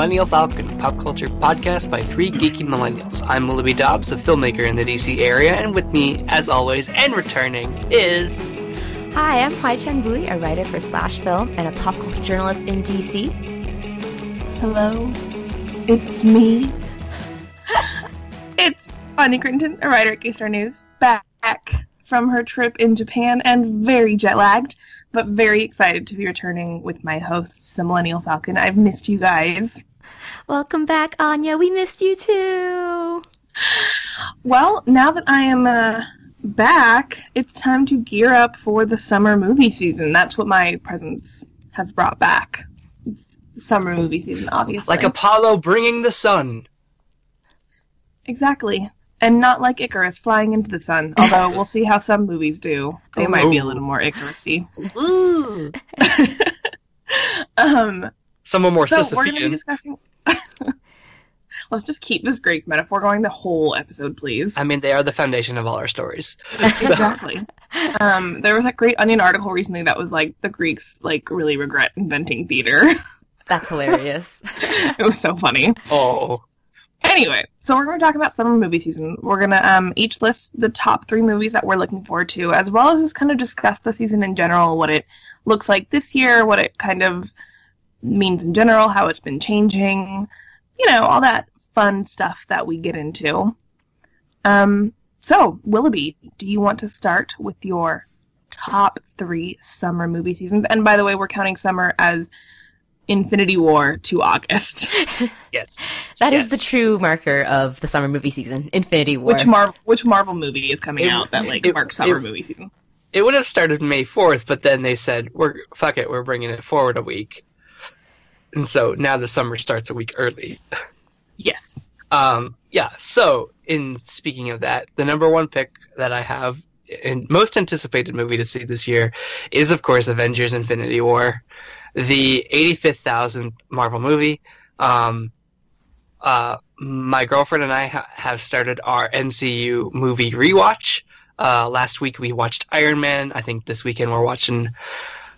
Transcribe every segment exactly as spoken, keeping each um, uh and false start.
Millennial Falcon, pop culture podcast by three geeky millennials. I'm Willoughby Dobbs, a filmmaker in the D C area, and with me, as always, and returning, is... Hi, I'm Hui Chen Bui, a writer for Slash Film and a pop culture journalist in D C. Hello, it's me. It's Anya Crittenden, a writer at Pixar News, back from her trip in Japan and very jet-lagged, but very excited to be returning with my host, the Millennial Falcon. I've missed you guys. Welcome back, Anya. We missed you too. Well, now that I am uh, back, it's time to gear up for the summer movie season. That's what my presence has brought back. It's summer movie season, obviously. Like Apollo bringing the sun. Exactly. And not like Icarus flying into the sun, although we'll see how some movies do. They might be a little more Icarus-y. Ooh. um, Someone more so Sisyphean. We're going to be discussing... Let's just keep this Greek metaphor going the whole episode, please. I mean, they are the foundation of all our stories. So. Exactly. Um, there was a great Onion article recently that was like, the Greeks like really regret inventing theater. That's hilarious. It was so funny. Oh. Anyway, so we're going to talk about summer movie season. We're going to um, each list the top three movies that we're looking forward to, as well as just kind of discuss the season in general, what it looks like this year, what it kind of means in general, how it's been changing, you know, all that fun stuff that we get into. Um, so, Willoughby, do you want to start with your top three summer movie seasons? And by the way, we're counting summer as... Infinity War to August. Yes. That yes. is the true marker of the summer movie season, Infinity War. Which, Mar- which Marvel movie is coming it, out that like it, marks summer it, movie season? It would have started May fourth, but then they said, "We're fuck it, we're bringing it forward a week." And so now the summer starts a week early. Yes. Um, yeah, so in speaking of that, the number one pick that I have and most anticipated movie to see this year is, of course, Avengers: Infinity War. The eighty-fifth thousandth Marvel movie. Um, uh, my girlfriend and I ha- have started our M C U movie rewatch. Uh, last week we watched Iron Man. I think this weekend we're watching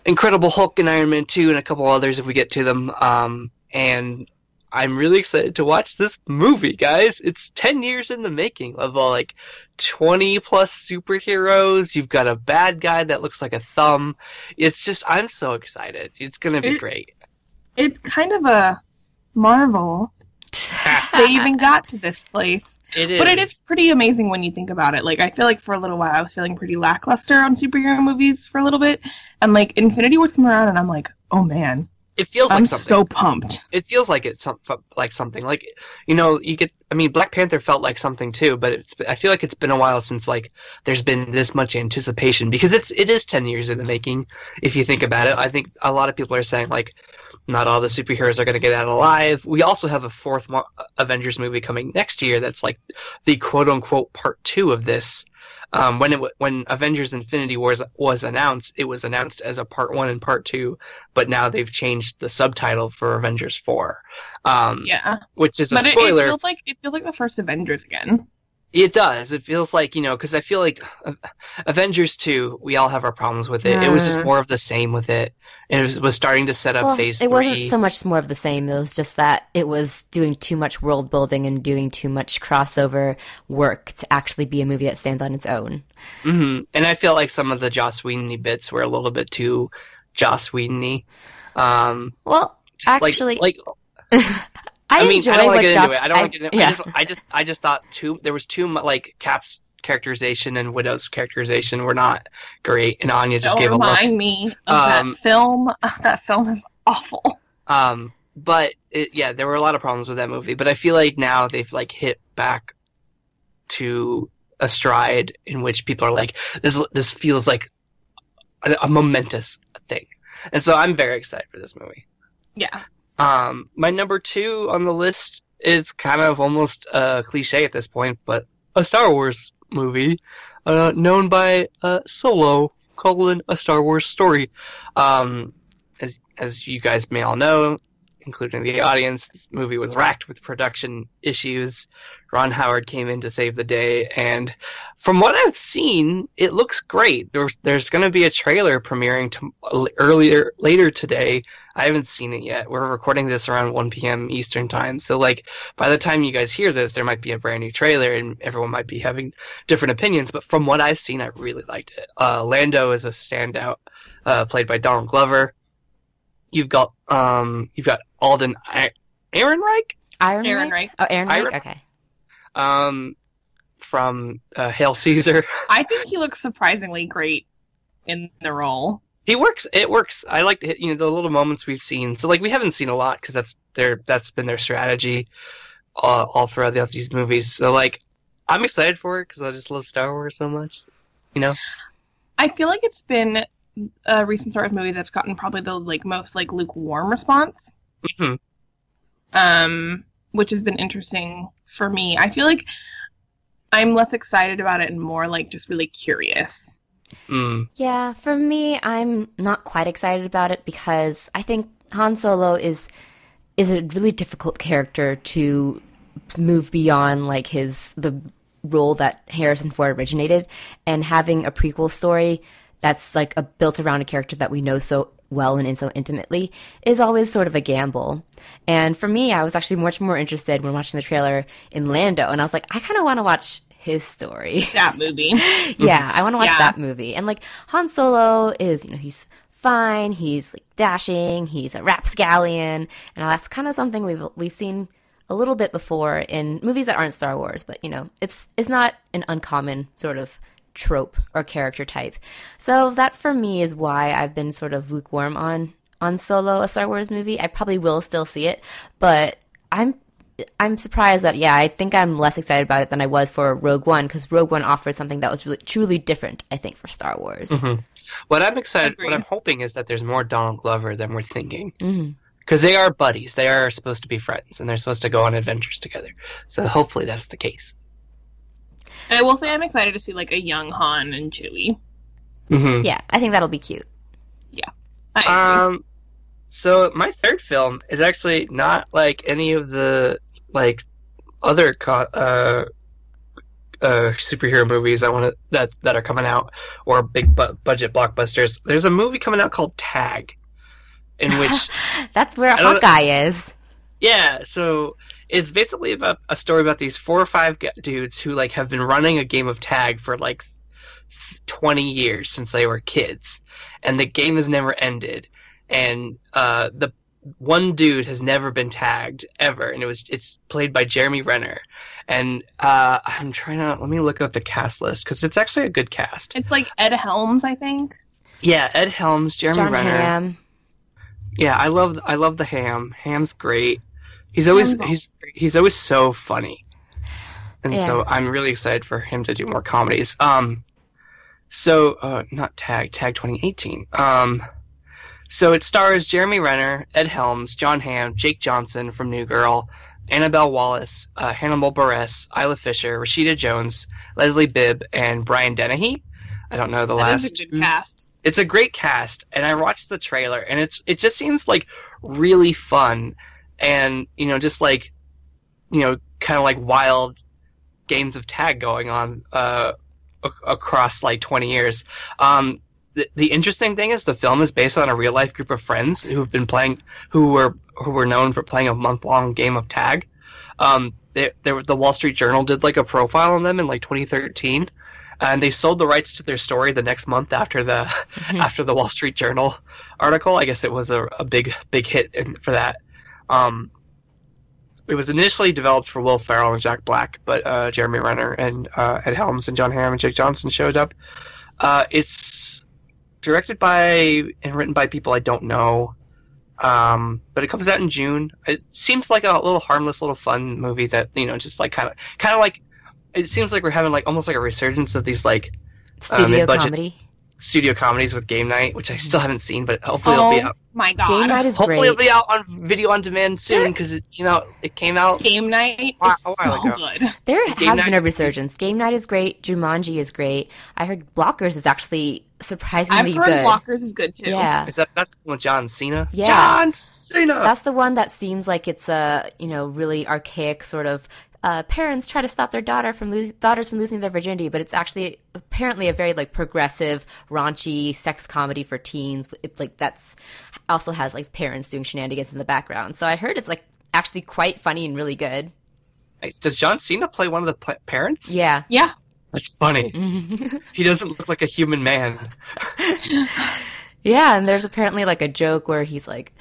Incredible Hulk and Iron Man two and a couple others if we get to them. Um, and I'm really excited to watch this movie, guys. It's ten years in the making of all, like, twenty plus superheroes. You've got a bad guy that looks like a thumb. It's just, I'm so excited. It's going to be it, great. It's kind of a Marvel. They even got to this place. It is. But it is pretty amazing when you think about it. Like, I feel like for a little while I was feeling pretty lackluster on superhero movies for a little bit. And, like, Infinity War's come around and I'm like, oh, man. It feels like I'm something. I'm so pumped. It feels like it's some, like something. Like, you know, you get... I mean, Black Panther felt like something, too, but it's. I feel like it's been a while since, like, there's been this much anticipation, because it's it is ten years in the making, if you think about it. I think a lot of people are saying, like, not all the superheroes are going to get out alive. We also have a fourth Mar- Avengers movie coming next year that's, like, the quote-unquote part two of this. Um, when it w- when Avengers: Infinity War was announced, it was announced as a part one and part two, but now they've changed the subtitle for Avengers four. Um, yeah, which is but a spoiler. It, it feels like it feels like the first Avengers again. It does. It feels like, you know, because I feel like uh, Avengers two, we all have our problems with it. Mm. It was just more of the same with it, and it was, was starting to set up well, phase. It three. Wasn't so much more of the same. It was just that it was doing too much world building and doing too much crossover work to actually be a movie that stands on its own. Mm-hmm. And I feel like some of the Joss Whedon-y bits were a little bit too Joss Whedon-y. Um, well, actually, like. like I, I mean, I don't want to get Joss, into it. I don't want to get into it. Yeah. I, just, I just, I just thought too. There was too much like Cap's characterization and Widow's characterization were not great, and Anya just don't gave a look. Remind me of um, that film. That film is awful. Um, but it, yeah, there were a lot of problems with that movie. But I feel like now they've like hit back to a stride in which people are like, this. This feels like a, a momentous thing, and so I'm very excited for this movie. Yeah. Um, my number two on the list is kind of almost a uh, cliche at this point, but a Star Wars movie uh, known by uh, Solo: colon, A Star Wars Story. Um, as as you guys may all know, including the audience. This movie was racked with production issues. Ron Howard came in to save the day, and from what I've seen, it looks great. There's, there's going to be a trailer premiering to, earlier later today. I haven't seen it yet. We're recording this around one p.m. Eastern time, so like by the time you guys hear this, there might be a brand new trailer, and everyone might be having different opinions. But from what I've seen, I really liked it. Uh, Lando is a standout, uh, played by Donald Glover. You've got um, you've got Alden I- Aaron Reich? Iron Aaron Reich. Reich. Oh, Aaron Reich. Iron- okay. Um, from uh, Hail Caesar. I think he looks surprisingly great in the role. He works. It works. I like you know the little moments we've seen. So like we haven't seen a lot because that's their that's been their strategy uh, all throughout the, these movies. So like I'm excited for it because I just love Star Wars so much. You know. I feel like it's been a recent Star Wars movie that's gotten probably the like most like lukewarm response, mm-hmm. um, which has been interesting for me. I feel like I'm less excited about it and more like just really curious. Mm. Yeah, for me, I'm not quite excited about it because I think Han Solo is is a really difficult character to move beyond like his the role that Harrison Ford originated, and having a prequel story that's like a built around a character that we know so well and in so intimately is always sort of a gamble. And for me, I was actually much more interested when watching the trailer in Lando, and I was like, I kind of want to watch his story. That movie. yeah, I want to watch yeah. that movie. And like Han Solo is, you know, he's fine, he's like dashing, he's a rapscallion, and that's kind of something we've we've seen a little bit before in movies that aren't Star Wars, but you know, it's it's not an uncommon sort of trope or character type. So that for me is why I've been sort of lukewarm on on Solo, a Star Wars movie. I probably will still see it, but I'm I'm surprised that yeah, I think I'm less excited about it than I was for Rogue One, because Rogue One offers something that was really truly different, I think, for Star Wars. Mm-hmm. What I'm excited, what I'm hoping is that there's more Donald Glover than we're thinking. Mm-hmm. Because they are buddies, they are supposed to be friends, and they're supposed to go on adventures together. So hopefully that's the case. And I will say I'm excited to see like a young Han and Chewie. Mm-hmm. Yeah, I think that'll be cute. Yeah. I agree. Um, so my third film is actually not like any of the like other co- uh, uh, superhero movies I want that that are coming out, or big bu- budget blockbusters. There's a movie coming out called Tag, in which that's where Hawkeye is. Yeah, so it's basically about a story about these four or five dudes who like have been running a game of tag for like twenty years since they were kids, and the game has never ended. And uh, the one dude has never been tagged ever, and it was it's played by Jeremy Renner. And uh, I'm trying to let me look up the cast list because it's actually a good cast. It's like Ed Helms, I think. Yeah, Ed Helms, Jeremy John Renner. Hamm. Yeah, I love I love the Ham. Ham's great. He's always he's he's always so funny, and yeah. so I'm really excited for him to do more comedies. Um, so uh, not Tag Tag twenty eighteen. Um, so it stars Jeremy Renner, Ed Helms, John Hamm, Jake Johnson from New Girl, Annabelle Wallis, uh, Hannibal Buress, Isla Fisher, Rashida Jones, Leslie Bibb, and Brian Dennehy. I don't know the that last. That is a good cast. It's a great cast, and I watched the trailer, and it's it just seems like really fun. And, you know, just like, you know, kind of like wild games of tag going on uh, across like twenty years. Um, the, the interesting thing is the film is based on a real life group of friends who've been playing, who were who were known for playing a month long game of tag. Um, they, they were, the Wall Street Journal did like a profile on them in like twenty thirteen, and they sold the rights to their story the next month after the mm-hmm. after the Wall Street Journal article. I guess it was a, a big big hit in, for that. Um, it was initially developed for Will Ferrell and Jack Black, but uh, Jeremy Renner and uh, Ed Helms and John Hamm and Jake Johnson showed up. Uh, it's directed by and written by people I don't know, um, but it comes out in June. It seems like a little harmless, little fun movie that you know, just like kind of, kind of like. It seems like we're having like almost like a resurgence of these like studio um, mid-budget comedy. studio comedies with Game Night, which I still haven't seen, but hopefully oh, it'll be out. My God, Game Night is hopefully great. It'll be out on video on demand soon, because you know it came out. Game Night, a while ago. Good. There Game has Night. Been a resurgence. Game Night is great. Jumanji is great. I heard Blockers is actually surprisingly good. I've heard good. Blockers is good too. Yeah, is that that's the one with John Cena? Yeah, John Cena. That's the one that seems like it's a you know really archaic sort of. Uh, parents try to stop their daughter from lo- daughters from losing their virginity, but it's actually apparently a very like progressive, raunchy sex comedy for teens. It, like that's also has like parents doing shenanigans in the background. So I heard it's like actually quite funny and really good. Does John Cena play one of the pl- parents? Yeah, yeah. That's funny. He doesn't look like a human man. Yeah, and there's apparently like a joke where he's like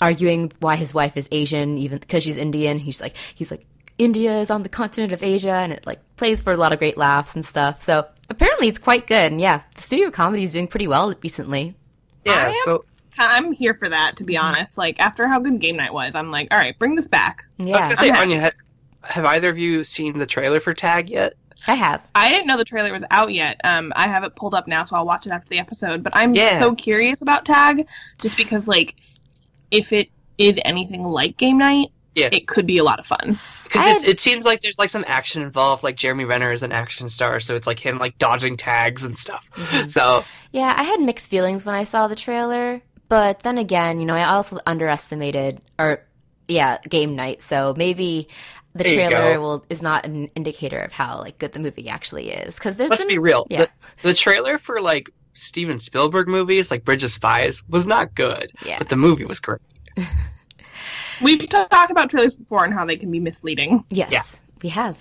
arguing why his wife is Asian, even because she's Indian. He's like he's like. India is on the continent of Asia, and it like plays for a lot of great laughs and stuff. So apparently it's quite good. And yeah, the studio comedy is doing pretty well recently. Yeah, am, so I'm here for that, to be honest. Like after how good Game Night was, I'm like, all right, bring this back. Yeah. I was gonna say, okay. Anya, have, have either of you seen the trailer for Tag yet? I have. I didn't know the trailer was out yet. Um, I have it pulled up now, so I'll watch it after the episode. But I'm yeah. so curious about Tag, just because like if it is anything like Game Night. Yeah. It could be a lot of fun. Because it, it seems like there's, like, some action involved. Like, Jeremy Renner is an action star, so it's, like, him, like, dodging tags and stuff. Mm-hmm. So yeah, I had mixed feelings when I saw the trailer. But then again, you know, I also underestimated, or, yeah, Game Night. So maybe the there trailer will is not an indicator of how, like, good the movie actually is. 'Cause there's Let's been, be real. Yeah. The, the trailer for, like, Steven Spielberg movies, like Bridge of Spies, was not good. Yeah. But the movie was great. We've talked about trailers before and how they can be misleading. Yes, yeah. We have.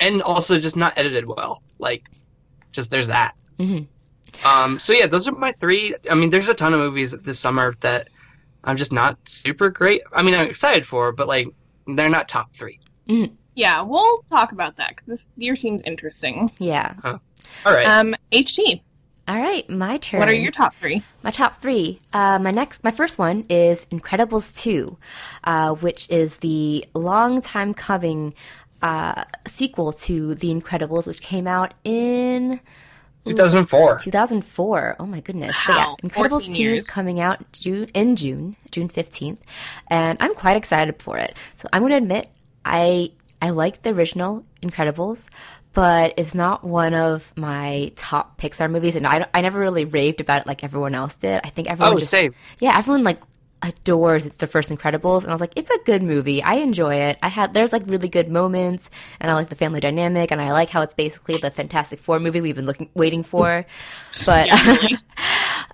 And also just not edited well. Like, just there's that. Mm-hmm. Um, so yeah, those are my three. I mean, there's a ton of movies this summer that I'm just not super great. I mean, I'm excited for, but like, they're not top three. Mm-hmm. Yeah, we'll talk about that, because this year seems interesting. Yeah. Huh. All right. Um, H T. All right, my turn. What are your top three? My top three. Uh, my next, my first one is Incredibles two, uh, which is the long time coming uh, sequel to The Incredibles, which came out in two thousand four. two thousand four. Oh my goodness! Wow. But yeah, Incredibles two years. Is coming out June in June, June fifteenth, and I'm quite excited for it. So I'm going to admit, I I like the original Incredibles. But it's not one of my top Pixar movies, and I, I never really raved about it like everyone else did. I think everyone oh, just same. Yeah, everyone like adores the first Incredibles, and I was like, it's a good movie. I enjoy it. I had there's like really good moments, and I like the family dynamic, and I like how it's basically the Fantastic Four movie we've been looking waiting for. But yeah, really.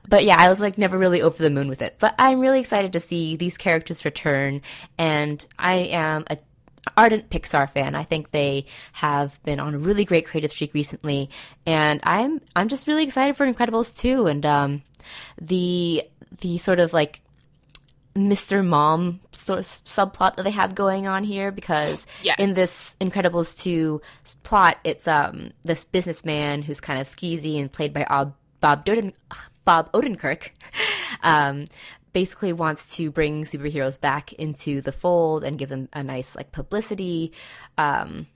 But yeah, I was like never really over the moon with it. But I'm really excited to see these characters return, and I am a ardent Pixar fan. I think they have been on a really great creative streak recently, and I'm I'm just really excited for Incredibles two, and um, the the sort of like Mister Mom sort of subplot that they have going on here, because yeah. in this Incredibles two plot, it's um this businessman who's kind of skeezy and played by Ob- Bob Doden- Bob Odenkirk. um, basically wants to bring superheroes back into the fold and give them a nice like publicity um,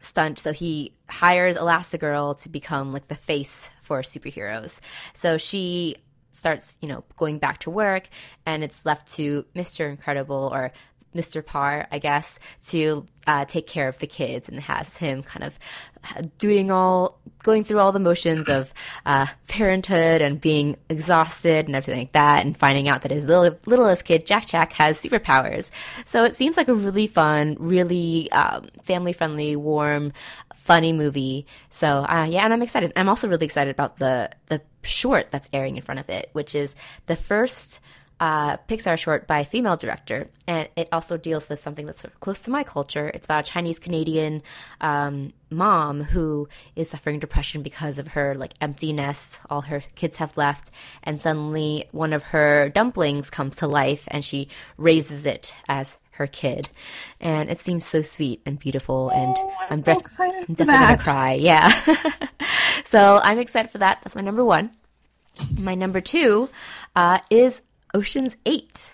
stunt. So he hires Elastigirl to become like the face for superheroes. So she starts, you know, going back to work, and it's left to Mister Incredible or Mister Parr, I guess, to uh, take care of the kids, and has him kind of doing all, going through all the motions of uh, parenthood and being exhausted and everything like that, and finding out that his little, littlest kid, Jack Jack, has superpowers. So it seems like a really fun, really um, family-friendly, warm, funny movie. So uh, yeah, and I'm excited. I'm also really excited about the the short that's airing in front of it, which is the first Uh, Pixar short by a female director, and it also deals with something that's sort of close to my culture. It's about a Chinese-Canadian um, mom who is suffering depression because of her like empty nest. All her kids have left, and suddenly one of her dumplings comes to life, and she raises it as her kid, and it seems so sweet and beautiful, and oh, I'm, I'm, so breath- I'm definitely gonna cry. Yeah, so I'm excited for that. That's my number one. My number two uh, is Ocean's eight.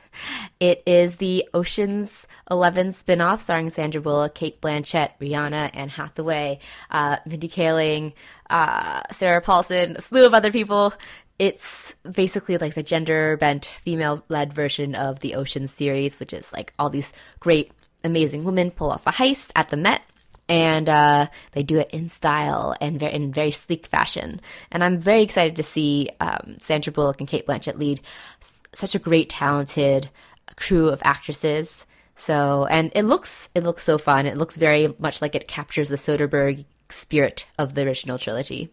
It is the Ocean's Eleven spin-off starring Sandra Bullock, Cate Blanchett, Rihanna, Anne Hathaway, uh, Mindy Kaling, uh, Sarah Paulson, a slew of other people. It's basically like the gender-bent, female-led version of the Ocean's series, which is like all these great, amazing women pull off a heist at the Met. And uh, they do it in style and very, in very sleek fashion. And I'm very excited to see um, Sandra Bullock and Cate Blanchett lead s- such a great, talented crew of actresses. So, and it looks it looks so fun. It looks very much like it captures the Soderbergh spirit of the original trilogy.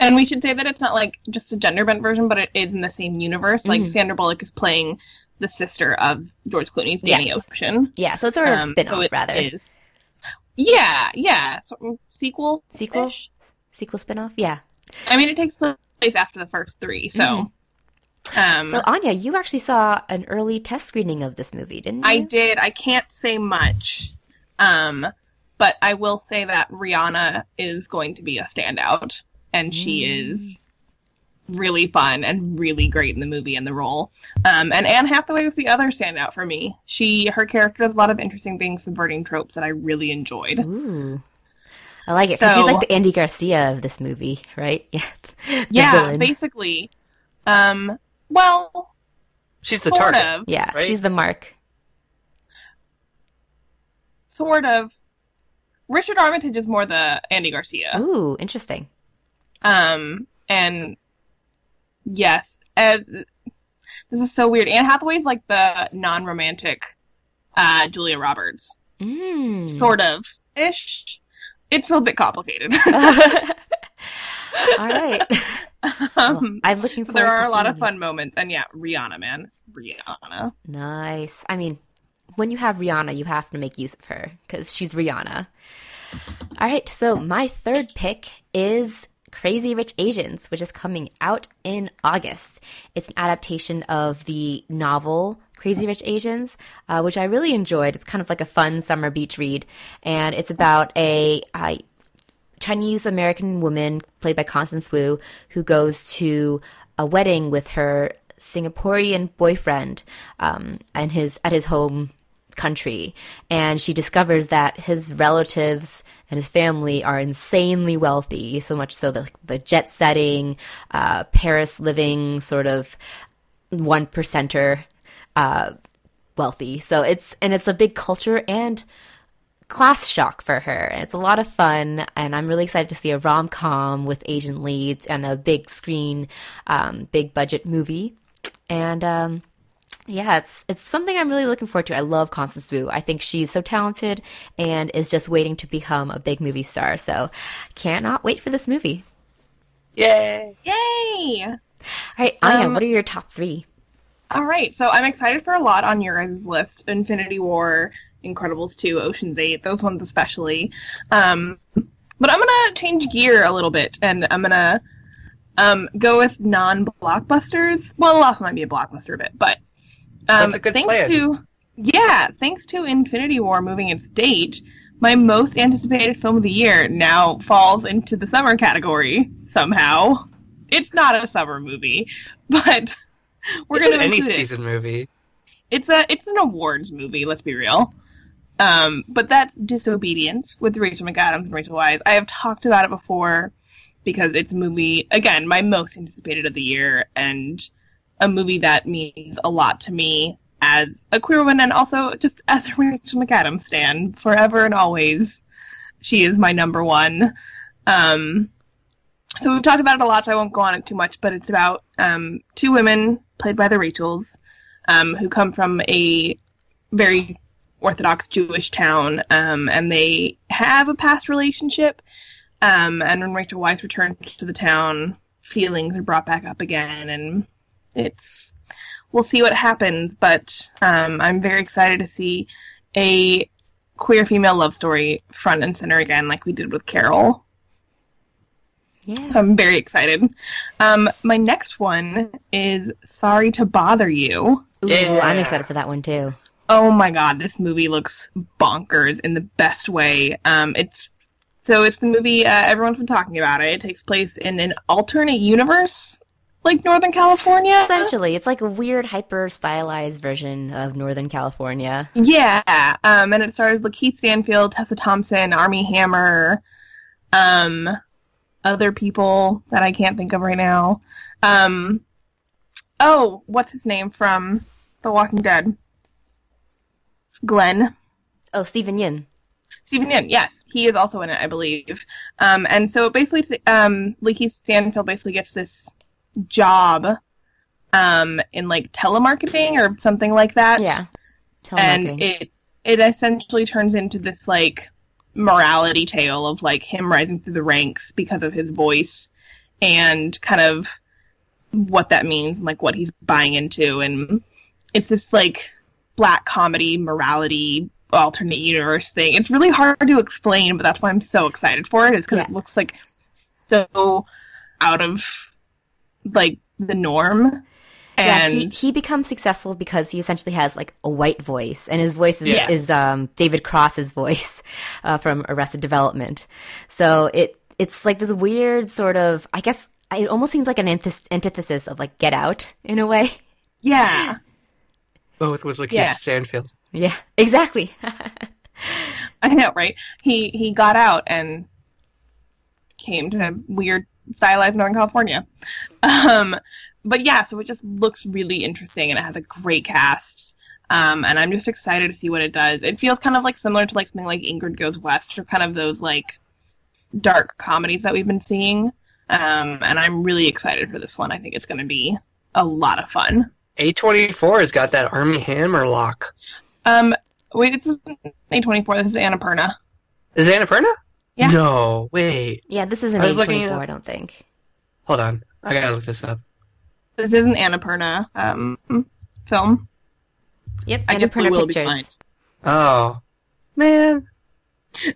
And we should say that it's not like just a gender-bent version, but it is in the same universe. Mm-hmm. Like Sandra Bullock is playing the sister of George Clooney's Danny yes. Ocean. Yeah, so it's sort of a um, spin-off, so it rather. Is- Yeah, yeah. So, sequel? Sequel? Sequel spinoff? Yeah. I mean, it takes place after the first three, so. Mm-hmm. Um, so, Anya, you actually saw an early test screening of this movie, didn't you? I did. I can't say much, um, but I will say that Rihanna is going to be a standout, and mm. she is really fun and really great in the movie and the role. Um, and Anne Hathaway was the other standout for me. She, her character does a lot of interesting things, subverting tropes that I really enjoyed. Ooh. I like it. So, she's like the Andy Garcia of this movie, right? Yeah. Yeah, villain. Basically. Um, well, she's the target. Of, yeah, right? She's the mark. Sort of. Richard Armitage is more the Andy Garcia. Ooh, interesting. Um, and yes. Uh, this is so weird. Anne Hathaway's like the non-romantic uh, Julia Roberts. Mm. Sort of-ish. It's a little bit complicated. All right. Um, well, I'm looking forward to There are to a lot of fun it. moments. And yeah, Rihanna, man. Rihanna. Nice. I mean, when you have Rihanna, you have to make use of her because she's Rihanna. All right. So my third pick is Crazy Rich Asians, which is coming out in August. It's an adaptation of the novel Crazy Rich Asians, uh, which I really enjoyed. It's kind of like a fun summer beach read, and it's about a uh, Chinese-American woman played by Constance Wu who goes to a wedding with her Singaporean boyfriend um, and his at his home country, and she discovers that his relatives and his family are insanely wealthy, so much so that the jet setting, uh, Paris living sort of one percenter uh, wealthy. So it's, and it's a big culture and class shock for her. It's a lot of fun, and I'm really excited to see a rom-com with Asian leads and a big screen, um, big budget movie. And, um, yeah, it's it's something I'm really looking forward to. I love Constance Wu. I think she's so talented and is just waiting to become a big movie star. So cannot wait for this movie. Yay. Yay. All right, Anya, um, what are your top three? All right, so I'm excited for a lot on your guys' list. Infinity War, Incredibles two, Ocean's eight, those ones especially. Um, but I'm going to change gear a little bit, and I'm going to um, go with non-blockbusters. Well, the last one might be a blockbuster bit, but Um, That's a good thanks plan. To, yeah, thanks to Infinity War moving its date, my most anticipated film of the year now falls into the summer category somehow. It's not a summer movie, but we're going to any season it. movie. It's a it's an awards movie. Let's be real. Um, but that's Disobedience with Rachel McAdams and Rachel Weisz. I have talked about it before because it's a movie, again, my most anticipated of the year, and a movie that means a lot to me as a queer woman and also just as a Rachel McAdams stan forever and always. She is my number one. Um, so we've talked about it a lot, so I won't go on it too much, but it's about um, two women played by the Rachels um, who come from a very Orthodox Jewish town, um, and they have a past relationship. Um, and when Rachel Weisz returns to the town, feelings are brought back up again, and It's we'll see what happens, but um, I'm very excited to see a queer female love story front and center again, like we did with Carol. Yeah. So I'm very excited. Um, my next one is Sorry to Bother You. Ooh, yeah. I'm excited for that one too. Oh my god, this movie looks bonkers in the best way. Um, it's so it's the movie uh, everyone's been talking about. It. It takes place in an alternate universe. like Northern California? Essentially. It's like a weird hyper-stylized version of Northern California. Yeah. Um, and it stars Lakeith Stanfield, Tessa Thompson, Armie Hammer, um, other people that I can't think of right now. Um, oh, what's his name from The Walking Dead? Glenn. Oh, Steven Yeun. Steven Yeun, yes. He is also in it, I believe. Um, and so basically, um, Lakeith Stanfield basically gets this job um, in, like, telemarketing or something like that. Yeah, and it it essentially turns into this, like, morality tale of, like, him rising through the ranks because of his voice and kind of what that means and, like, what he's buying into. And it's this, like, black comedy morality alternate universe thing. It's really hard to explain, but that's why I'm so excited for it, is because yeah. it looks like so out of like the norm. And yeah, he, he becomes successful because he essentially has like a white voice, and his voice is, yeah. is um David Cross's voice uh from Arrested Development. So it it's like this weird sort of, I guess it almost seems like an antith- antithesis of like Get Out in a way. Yeah. Both with Lakeith yeah. Stanfield. Yeah, exactly. I know, right? He he got out and came to weird stylized Northern California. Um, but yeah, so it just looks really interesting, and it has a great cast. Um, and I'm just excited to see what it does. It feels kind of like similar to like something like Ingrid Goes West, or kind of those like dark comedies that we've been seeing. Um, and I'm really excited for this one. I think it's going to be a lot of fun. A twenty-four has got that Armie Hammer lock. Um, wait, it's A twenty-four. This is Annapurna. Is it Annapurna? Yeah. No, wait. Yeah, this isn't A twenty-four, at... I don't think. Hold on. I gotta look this up. This is an Annapurna um, film. Yep, I Annapurna Pictures. Oh, man.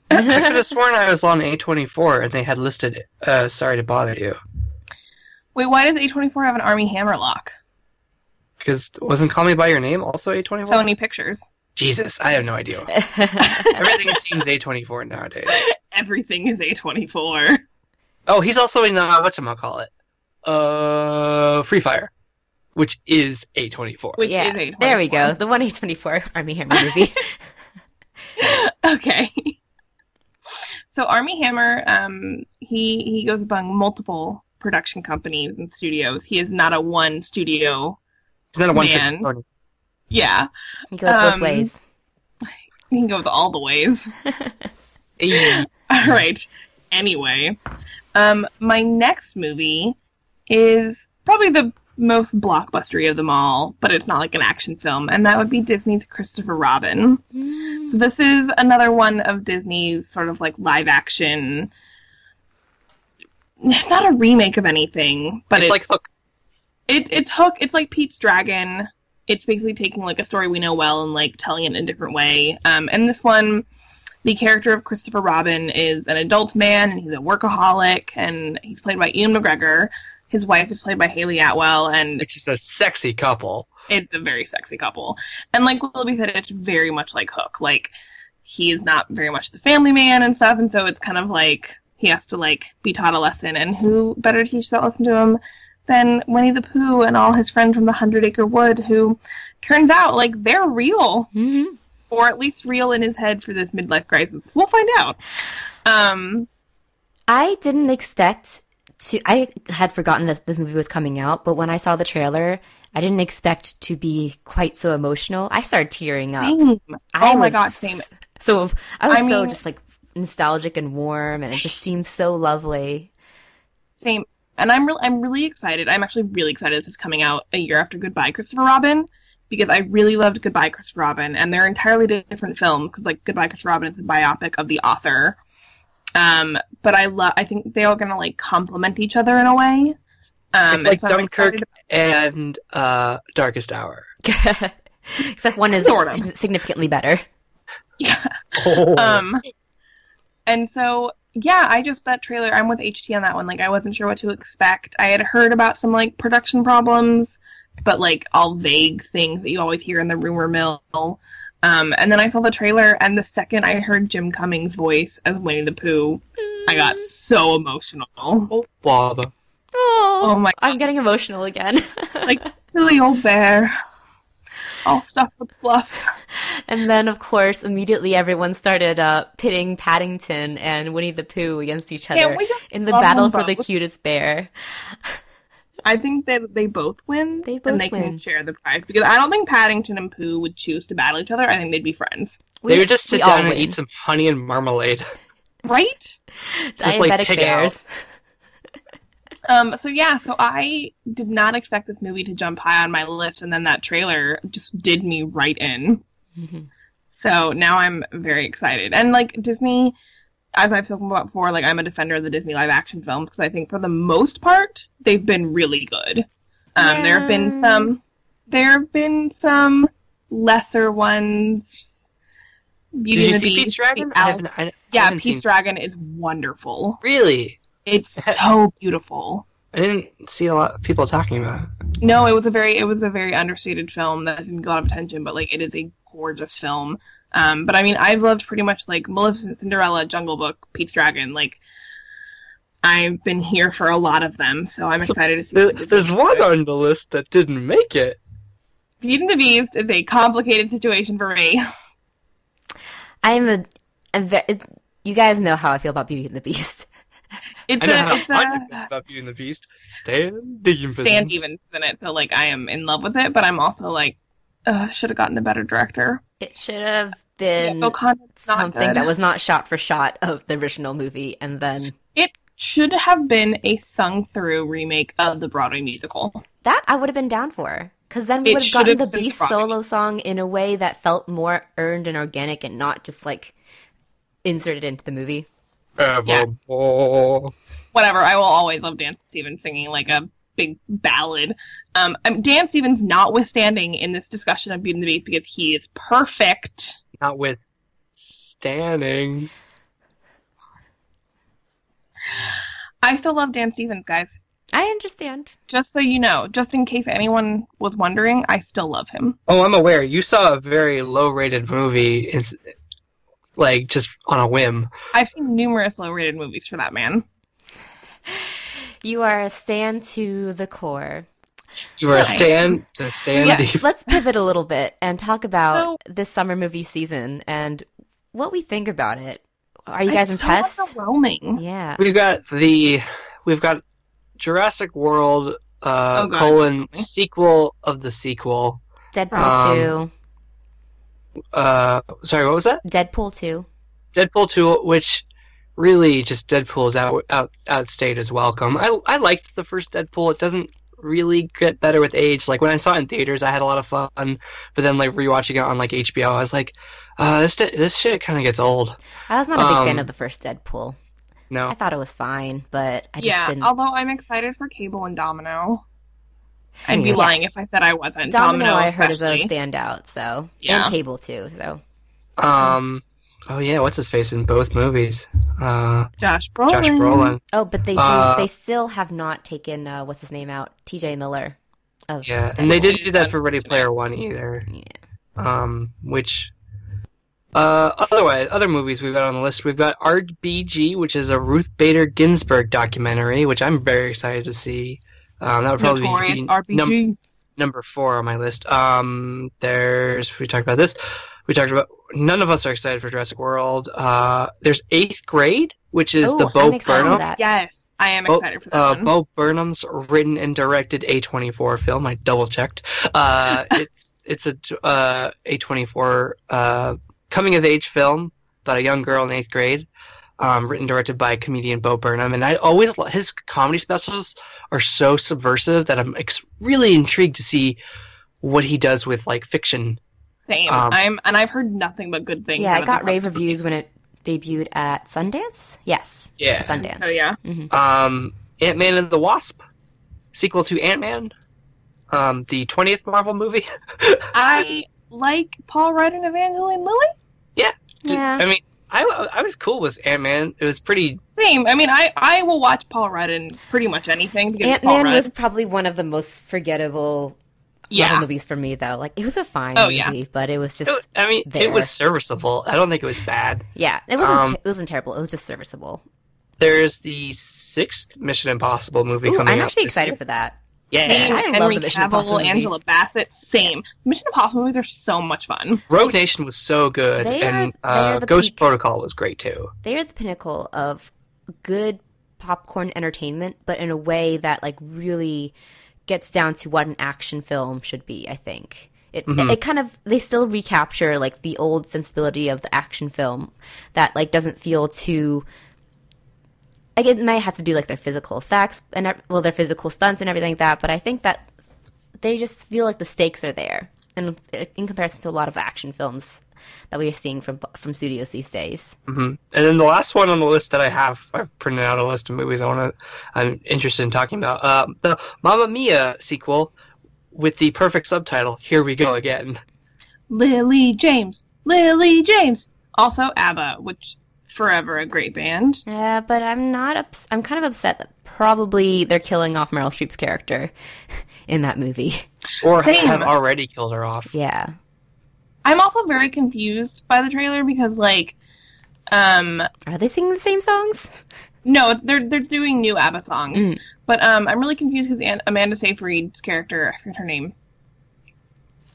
I could have sworn I was on A twenty-four and they had listed it. Uh, sorry to bother you. Wait, why does A twenty-four have an Armie Hammer lock? Because wasn't Call Me By Your Name also A twenty-four? Sony Pictures. Jesus, I have no idea. Everything seems A twenty-four nowadays. Everything is A twenty-four. Oh, he's also in, uh, whatchamacallit? Uh, Free Fire, which is A twenty-four. Which yeah, is A twenty-four. There we go. The one A twenty-four Armie Hammer movie. Okay. So Armie Hammer, um, he, he goes among multiple production companies and studios. He is not a one studio It's not a one-trick. Yeah. He goes um, both ways. He can go all the ways. Yeah. All right. Anyway, um, my next movie is probably the most blockbustery of them all, but it's not like an action film, and that would be Disney's Christopher Robin. Mm. So this is another one of Disney's sort of like live-action. It's not a remake of anything, but it's... it's like Hook. It, it's Hook. It's like Pete's Dragon. It's basically taking, like, a story we know well and, like, telling it in a different way. Um, and this one, the character of Christopher Robin is an adult man, and he's a workaholic, and he's played by Ewan McGregor. His wife is played by Hayley Atwell, and... Which is a sexy couple. It's a very sexy couple. And, like Willoughby said, it's very much like Hook. Like, he is not very much the family man and stuff, and so it's kind of like he has to, like, be taught a lesson. And who better to teach that lesson to him than Winnie the Pooh and all his friends from the Hundred Acre Wood, who turns out, like, they're real. Mm-hmm. Or at least real in his head for this midlife crisis. We'll find out. Um, I didn't expect to... I had forgotten that this movie was coming out, but when I saw the trailer, I didn't expect to be quite so emotional. I started tearing up. Same. I oh, my God, same. So, I was I so mean, just, like, nostalgic and warm, and it just seemed so lovely. Same. And I'm really, I'm really excited. I'm actually really excited this is coming out a year after Goodbye, Christopher Robin, because I really loved Goodbye, Christopher Robin, and they're entirely different films. Because like Goodbye, Christopher Robin is a biopic of the author, um, but I love. I think they are going to like complement each other in a way. Um, it's like so Dunkirk and uh, Darkest Hour, except one is sort of. significantly better. Yeah. Oh. Um, and so. Yeah, I just, that trailer, I'm with H T on that one. Like, I wasn't sure what to expect. I had heard about some, like, production problems, but, like, all vague things that you always hear in the rumor mill. Um, and then I saw the trailer, and the second I heard Jim Cummings' voice as Winnie the Pooh, mm. I got so emotional. Oh, bother. Oh. Oh my! I'm getting emotional again. Like silly old bear. All stuff with fluff. And then, of course, immediately everyone started uh, pitting Paddington and Winnie the Pooh against each other yeah, in the battle for the cutest bear. I think that they both win, they both and they win. Can share the prize. Because I don't think Paddington and Pooh would choose to battle each other. I think they'd be friends. We, they would just sit down and win. Eat some honey and marmalade. Right? Just diabetic like, bears. Um, so yeah, so I did not expect this movie to jump high on my list, and then that trailer just did me right in. Mm-hmm. So now I'm very excited. And like Disney, as I've spoken about before, like I'm a defender of the Disney live action films because I think for the most part they've been really good. Um, yeah. There have been some, there have been some lesser ones. Beauty did you see Pete's Dragon? I haven't, I, I yeah, Pete's seen... Dragon is wonderful. Really. It's so beautiful. I didn't see a lot of people talking about it. No, it was a very it was a very understated film that didn't get a lot of attention, but like it is a gorgeous film. Um, but I mean, I've loved pretty much like Maleficent, Cinderella, Jungle Book, Pete's Dragon. Like I've been here for a lot of them, so I'm so excited to see. There, there's one on the list that didn't make it. Beauty and the Beast is a complicated situation for me. I'm a, a ve- you guys know how I feel about Beauty and the Beast. It's I know a, how it's Anya feels about Beauty and the Beast. Stan Stevens. Stan Stevens is in it, so like I am in love with it, but I'm also like, uh, should have gotten a better director. It should have been yeah, something that was not shot for shot of the original movie, and then it should have been a sung through remake of the Broadway musical. That I would have been down for, because then we would have gotten the Beast Broadway solo song in a way that felt more earned and organic, and not just like inserted into the movie. Evermore. Yeah. Whatever, I will always love Dan Stevens singing like a big ballad. Um, I'm Dan Stevens notwithstanding in this discussion of Beauty and the Beast because he is perfect. Notwithstanding. I still love Dan Stevens, guys. I understand. Just so you know, just in case anyone was wondering, I still love him. Oh, I'm aware. You saw a very low-rated movie. It's... Like, just on a whim. I've seen numerous low-rated movies for that man. You are a stan to the core. You are so, a stan to stan yeah, deep. Let's pivot a little bit and talk about so, this summer movie season and what we think about it. Are you guys it's impressed? So overwhelming. Yeah. We've got the... We've got Jurassic World, uh, oh, God, colon, okay. sequel of the sequel. Deadpool um, two. Uh, sorry, what was that? Deadpool two. Deadpool two, which really just Deadpool's out, out outstayed his welcome. I I liked the first Deadpool. It doesn't really get better with age. Like when I saw it in theaters, I had a lot of fun, but then like rewatching it on like H B O, I was like, uh, this this shit kind of gets old. I was not a big um, fan of the first Deadpool. No, I thought it was fine, but I just yeah, didn't. Yeah, although I'm excited for Cable and Domino. I'd be yeah. lying if I said I wasn't. Domino, Domino I heard, is a standout, so yeah. and Cable too. So, um, oh yeah, what's his face in both movies? Uh, Josh Brolin. Josh Brolin. Oh, but they do. Uh, they still have not taken uh, what's his name out. T J Miller. Of yeah, Deadpool. And they didn't do that for Ready Player One either. Yeah. Um, which, uh, otherwise, other movies we've got on the list, we've got R B G, which is a Ruth Bader Ginsburg documentary, which I'm very excited to see. Um, that would probably Notorious be num- number four on my list. Um, there's we talked about this. We talked about none of us are excited for Jurassic World. Uh, there's Eighth Grade, which is Ooh, the Bo Burnham. That. Yes, I am Bo, excited for that. Uh, one. Bo Burnham's written and directed A twenty-four film. I double checked. Uh, it's it's a uh, A twenty-four uh, coming of age film about a young girl in eighth grade. Um, written and directed by comedian Bo Burnham, and I always his comedy specials are so subversive that I'm ex- really intrigued to see what he does with like fiction. Same, um, I'm and I've heard nothing but good things. Yeah, I got rave reviews when it debuted at Sundance. Yes, yeah, at Sundance. Oh yeah. Mm-hmm. Um, Ant-Man and the Wasp, sequel to Ant-Man, um, the twentieth Marvel movie. I like Paul Rudd and Evangeline Lilly. Yeah, yeah. I mean. I, I was cool with Ant-Man. It was pretty... Same. I mean, I, I will watch Paul Rudd in pretty much anything. Because Ant-Man was probably one of the most forgettable yeah. Marvel movies for me, though. Like, it was a fine oh, movie, yeah. but it was just it, I mean, there. It was serviceable. I don't think it was bad. Yeah. It wasn't, um, it wasn't terrible. It was just serviceable. There's the sixth Mission Impossible movie Ooh, coming out. I'm actually out excited year. for that. Yeah, Same. I Henry love the Mission Cavill, Impossible movies. Angela Bassett. Same. Mission Impossible movies are so much fun. Rogue Nation was so good, they and are, uh, Ghost peak. Protocol was great too. They are the pinnacle of good popcorn entertainment, but in a way that like really gets down to what an action film should be. I think it mm-hmm. it kind of they still recapture like the old sensibility of the action film that like doesn't feel too. Like it might have to do like their physical effects and well their physical stunts and everything like that, but I think that they just feel like the stakes are there, and in, in comparison to a lot of action films that we are seeing from from studios these days. Mm-hmm. And then the last one on the list that I have, I've printed out a list of movies I want to, I'm interested in talking about uh, the Mamma Mia sequel with the perfect subtitle "Here We Go Again." Lily James, Lily James, also ABBA, which. Forever a great band. Yeah, but I'm not ups- I'm kind of upset that probably they're killing off Meryl Streep's character in that movie. Or Same. have already killed her off. Yeah. I'm also very confused by the trailer because, like... um, Are they singing the same songs? No, they're they're doing new ABBA songs. Mm. But um, I'm really confused because An- Amanda Seyfried's character... I forget her name.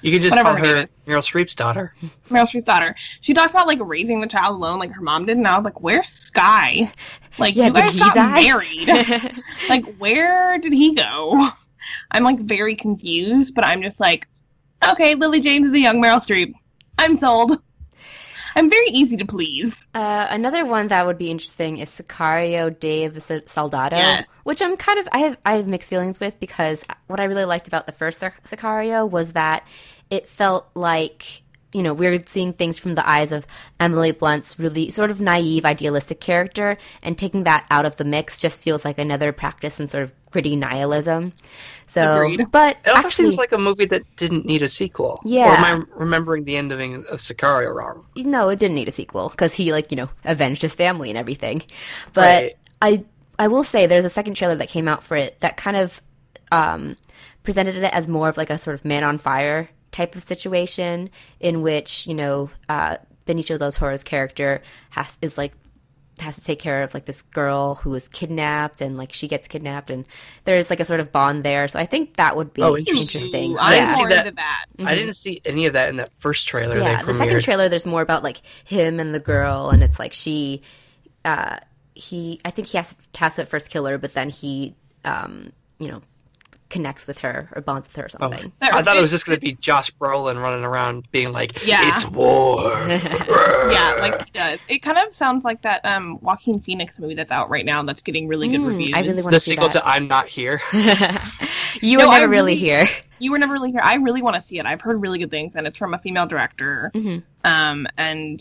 You could just Whatever call her, her Meryl Streep's daughter. Meryl Streep's daughter. She talked about, like, raising the child alone like her mom did, and I was like, where's Sky? Like, yeah, you guys got die? married. Like, where did he go? I'm, like, very confused, but I'm just like, okay, Lily James is a young Meryl Streep. I'm sold. I'm very easy to please. Uh, another one that would be interesting is Sicario: Day of the Soldado, yes. which I'm kind of I have I have mixed feelings with because what I really liked about the first Sicario was that it felt like, you know, we were seeing things from the eyes of Emily Blunt's really sort of naive, idealistic character, and taking that out of the mix just feels like another practice in sort of gritty nihilism. So, Agreed. But it also actually, seems like a movie that didn't need a sequel. Yeah. Or am I remembering the ending of Sicario wrong? No, it didn't need a sequel because he, like, you know, avenged his family and everything. But right. I, I will say there's a second trailer that came out for it that kind of um, presented it as more of like a sort of Man on Fire type of situation in which, you know, uh, Benicio del Toro's character has is like has to take care of like this girl who was kidnapped, and like she gets kidnapped, and there's like a sort of bond there. So I think that would be oh, interesting. interesting. I yeah. didn't see that. that. Mm-hmm. I didn't see any of that in that first trailer. Yeah, the second trailer, there's more about like him and the girl, and it's like she, uh, he. I think he has, has to at first kill her, but then he, um, you know. connects with her or bonds with her or something. Oh, I thought it was just going to be Josh Brolin running around being like, yeah. it's war. Yeah, like he does. It kind of sounds like that um, Joaquin Phoenix movie that's out right now that's getting really good mm, reviews. I really want to see that. The sequel to I'm Not Here. you no, were never I really here. You were never really here. I really want to see it. I've heard really good things, and it's from a female director. Mm-hmm. Um, and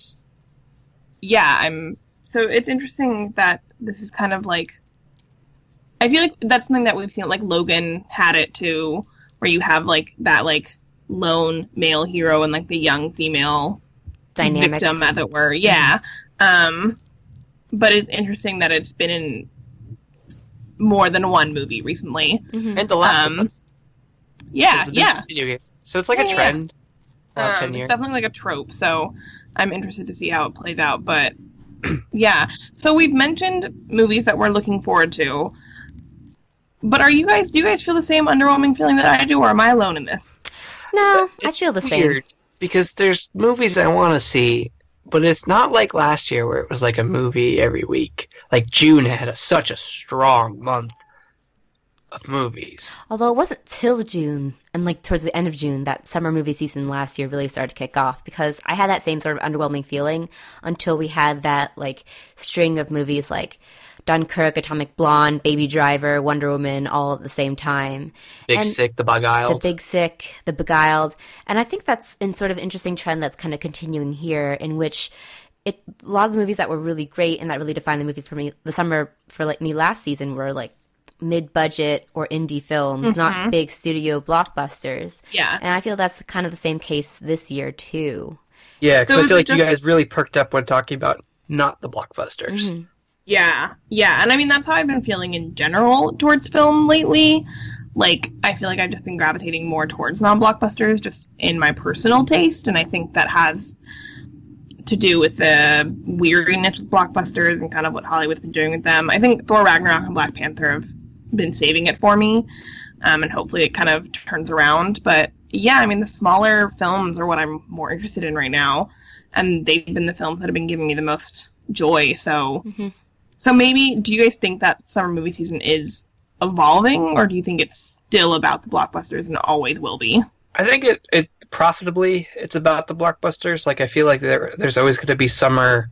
yeah, I'm. So it's interesting that this is kind of like. I feel like that's something that we've seen, like, Logan had it, too, where you have, like, that, like, lone male hero and, like, the young female dynamic victim, as it were. Yeah. Mm-hmm. Um, but it's interesting that it's been in more than one movie recently. Mm-hmm. And the last um, Yeah, yeah. So it's, like, yeah, a trend. Yeah. Last um, ten years. It's definitely, like, a trope, so I'm interested to see how it plays out. But, yeah. So we've mentioned movies that we're looking forward to. But are you guys? Do you guys feel the same underwhelming feeling that I do, or am I alone in this? No, it's I feel the weird same. Because there's movies I want to see, but it's not like last year where it was like a movie every week. Like June had a, such a strong month of movies. Although it wasn't till June, and like towards the end of June, that summer movie season last year really started to kick off. Because I had that same sort of underwhelming feeling until we had that like string of movies like. Dunkirk, Atomic Blonde, Baby Driver, Wonder Woman, all at the same time. Big and Sick, The Beguiled. The Big Sick, The Beguiled. And I think that's in sort of interesting trend that's kind of continuing here, in which it a lot of the movies that were really great and that really defined the movie for me, the summer for like me last season were like mid-budget or indie films, mm-hmm. not big studio blockbusters. Yeah. And I feel that's kind of the same case this year, too. Yeah, because so I feel like just- you guys really perked up when talking about not the blockbusters. Mm-hmm. Yeah, yeah, and I mean, that's how I've been feeling in general towards film lately. Like, I feel like I've just been gravitating more towards non-blockbusters just in my personal taste, and I think that has to do with the weariness with blockbusters and kind of what Hollywood's been doing with them. I think Thor Ragnarok and Black Panther have been saving it for me, um, and hopefully it kind of turns around. But yeah, I mean, the smaller films are what I'm more interested in right now, and they've been the films that have been giving me the most joy. So, mm-hmm. so maybe, do you guys think that summer movie season is evolving, or do you think it's still about the blockbusters and always will be? I think it, it profitably it's about the blockbusters. Like, I feel like there there's always going to be summer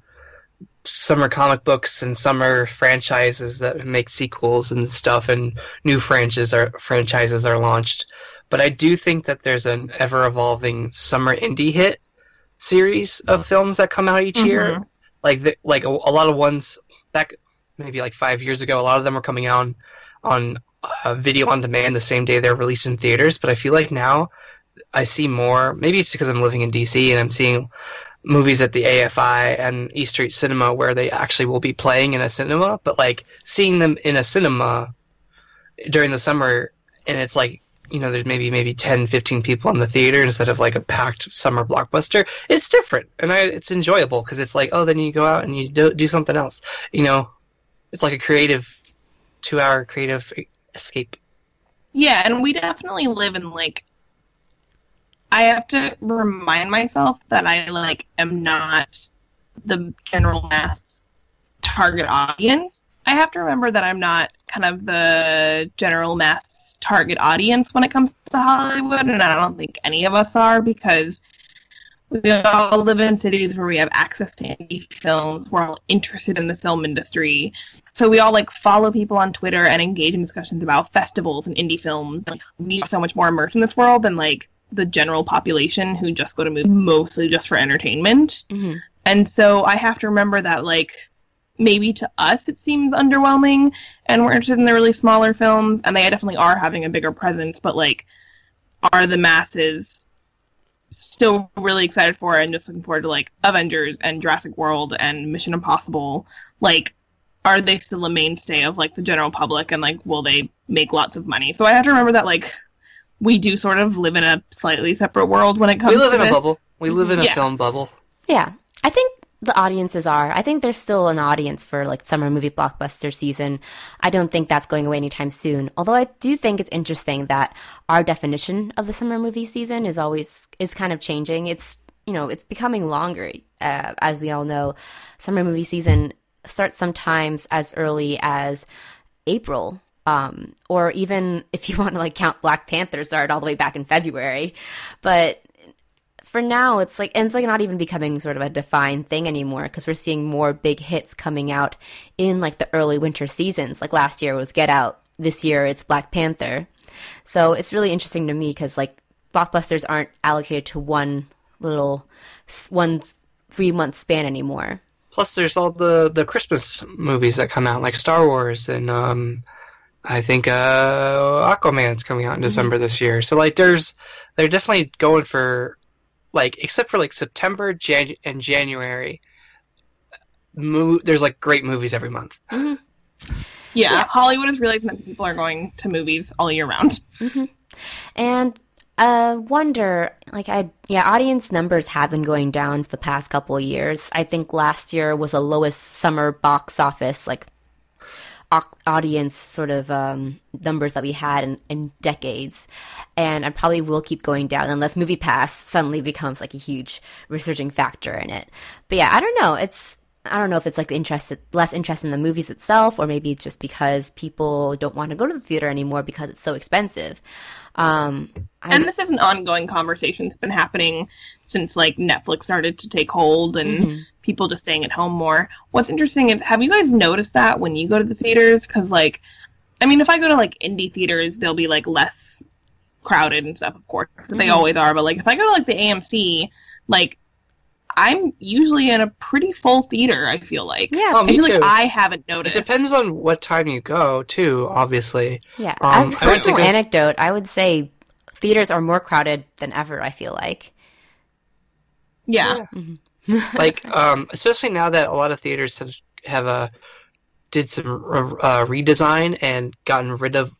summer comic books and summer franchises that make sequels and stuff, and new franchises are franchises are launched. But I do think that there's an ever evolving summer indie hit series of films that come out each mm-hmm. year. Like the, like a, a lot of ones back maybe like five years ago, a lot of them were coming out on, on uh, video on demand the same day they're released in theaters. But I feel like now I see more, maybe it's because I'm living in D C and I'm seeing movies at the A F I and E Street Cinema where they actually will be playing in a cinema, but like seeing them in a cinema during the summer, and it's like, you know, there's maybe maybe ten, fifteen people in the theater instead of like a packed summer blockbuster. It's different, and I, it's enjoyable because it's like, oh, then you go out and you do, do something else. You know, it's like a creative, two-hour creative escape. Yeah, and we definitely live in like, I have to remind myself that I, like, am not the general mass target audience. I have to remember that I'm not kind of the general mass target audience when it comes to Hollywood, and I don't think any of us are, because we all live in cities where we have access to indie films. We're all interested in the film industry. So we all, like, follow people on Twitter and engage in discussions about festivals and indie films. Like, we are so much more immersed in this world than, like, the general population who just go to movies mostly just for entertainment. Mm-hmm. And so I have to remember that, like, maybe to us it seems underwhelming and we're interested in the really smaller films, and they definitely are having a bigger presence, but, like, are the masses still really excited for and just looking forward to, like, Avengers and Jurassic World and Mission Impossible? Like, are they still a mainstay of, like, the general public, and, like, will they make lots of money? So I have to remember that, like, we do sort of live in a slightly separate world when it comes to this. We live in this. a bubble. We live in yeah. a film bubble. Yeah. I think the audiences are. I think there's still an audience for, like, summer movie blockbuster season. I don't think that's going away anytime soon. Although I do think it's interesting that our definition of the summer movie season is always is kind of changing. It's, you know, it's becoming longer. Uh, as we all know, summer movie season starts sometimes as early as April. Um, or even if you want to, like, count Black Panther, started all the way back in February. But for now, it's like, and it's like not even becoming sort of a defined thing anymore, because we're seeing more big hits coming out in, like, the early winter seasons. Like, last year was Get Out. This year it's Black Panther. So it's really interesting to me because, like, blockbusters aren't allocated to one little, one three-month span anymore. Plus there's all the, the Christmas movies that come out, like Star Wars and, um... I think uh, Aquaman's coming out in December mm-hmm. this year. So, like, there's they're definitely going for, like, except for, like, September Jan- and January, mo- there's, like, great movies every month. Mm-hmm. Yeah, yeah, Hollywood is realizing that people are going to movies all year round. Mm-hmm. And I wonder, like, I yeah, audience numbers have been going down for the past couple of years. I think last year was the lowest summer box office, like, audience sort of um, numbers that we had in, in decades, and I probably will keep going down unless MoviePass suddenly becomes, like, a huge resurging factor in it. But yeah, I don't know. It's I don't know if it's like the interest less interest in the movies itself, or maybe just because people don't want to go to the theater anymore because it's so expensive. Um, and this is an ongoing conversation that's been happening since, like, Netflix started to take hold and mm-hmm. people just staying at home more. What's interesting is, have you guys noticed that when you go to the theaters? Because, like, I mean, if I go to, like, indie theaters, they'll be, like, less crowded and stuff, of course. Mm-hmm. They always are. But, like, if I go to, like, the A M C, like, I'm usually in a pretty full theater, I feel like. Yeah, oh, me I feel too. like I haven't noticed. It depends on what time you go, too, obviously. Yeah, um, as a personal I was... anecdote, I would say theaters are more crowded than ever, I feel like. Yeah. yeah. Mm-hmm. Like, um, especially now that a lot of theaters have, have uh, did some uh, redesign and gotten rid of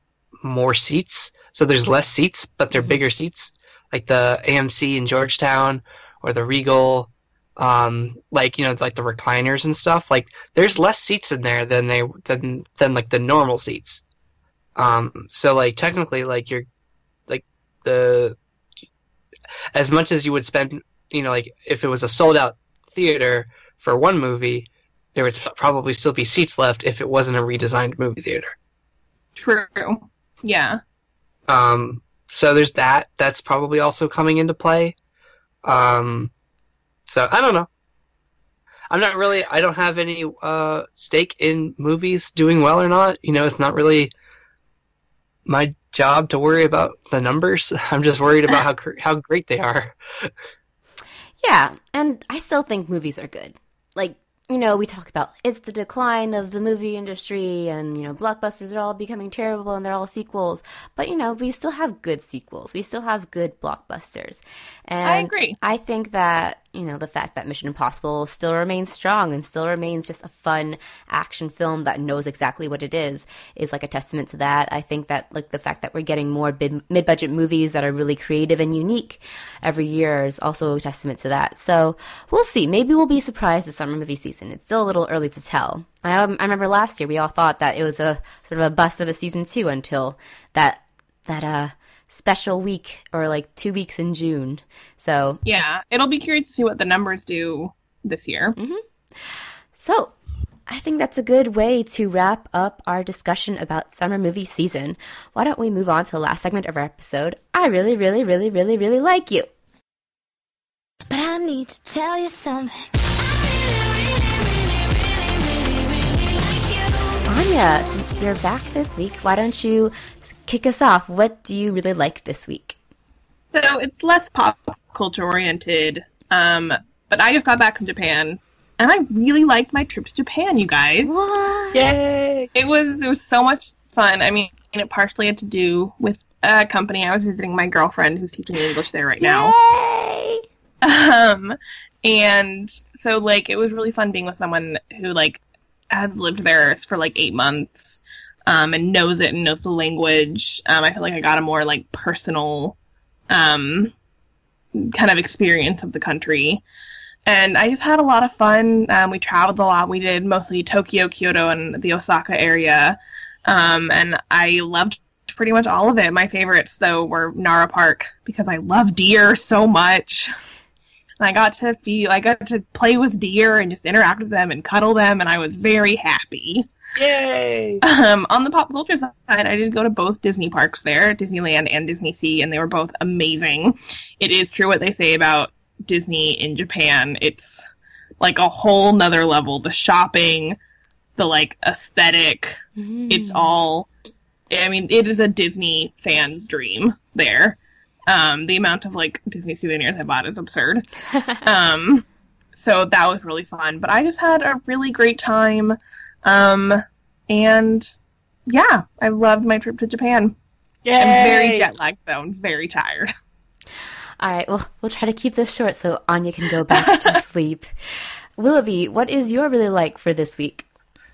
more seats. So there's less seats, but they're mm-hmm. bigger seats. Like the A M C in Georgetown or the Regal... um, like, you know, like the recliners and stuff. Like, there's less seats in there than they than than like the normal seats. Um, so like technically, like you're like the as much as you would spend, you know, like if it was a sold out theater for one movie, there would probably still be seats left if it wasn't a redesigned movie theater. True. Yeah. Um. So there's that. That's probably also coming into play. Um. So I don't know. I'm not really. I don't have any uh stake in movies doing well or not. You know, it's not really my job to worry about the numbers. I'm just worried about how how great they are. Yeah, and I still think movies are good. Like, you know, we talk about it's the decline of the movie industry and, you know, blockbusters are all becoming terrible and they're all sequels. But, you know, we still have good sequels. We still have good blockbusters. And I agree. I think that, you know, the fact that Mission Impossible still remains strong and still remains just a fun action film that knows exactly what it is is like a testament to that. I think that, like, the fact that we're getting more bid- mid-budget movies that are really creative and unique every year is also a testament to that. So we'll see. Maybe we'll be surprised this summer movie season. It's still a little early to tell. I, um, I remember last year we all thought that it was a sort of a bust of a season two until that that uh special week or like two weeks in June. So yeah, it'll be curious to see what the numbers do this year. Mm-hmm. So I think that's a good way to wrap up our discussion about summer movie season. Why don't we move on to the last segment of our episode? I really, really, really, really, really like you. But I need to tell you something. Anya, since you're back this week, why don't you kick us off? What do you really like this week? So it's less pop culture oriented, um, but I just got back from Japan, and I really liked my trip to Japan, you guys. What? Yay! It was, it was so much fun. I mean, it partially had to do with a company. I was visiting my girlfriend who's teaching English there right now. Yay! Um, and so, like, it was really fun being with someone who, like, has lived there for like eight months um, and knows it and knows the language. Um, I feel like I got a more like personal um, kind of experience of the country. And I just had a lot of fun. Um, we traveled a lot. We did mostly Tokyo, Kyoto, and the Osaka area. Um, and I loved pretty much all of it. My favorites, though, were Nara Park because I love deer so much. I got to feel, I got to play with deer and just interact with them and cuddle them, and I was very happy. Yay! Um, on the pop culture side, I did go to both Disney parks there, Disneyland and Disney Sea, and they were both amazing. It is true what they say about Disney in Japan. It's like a whole nother level. The shopping, the like aesthetic, mm. It's all, I mean, it is a Disney fan's dream there. Um, the amount of, like, Disney souvenirs I bought is absurd. um, so that was really fun. But I just had a really great time. Um, and, yeah, I loved my trip to Japan. Yay! I'm very jet-lagged, though. I'm very tired. All right, well, we'll try to keep this short so Anya can go back to sleep. Willoughby, what is your really like for this week?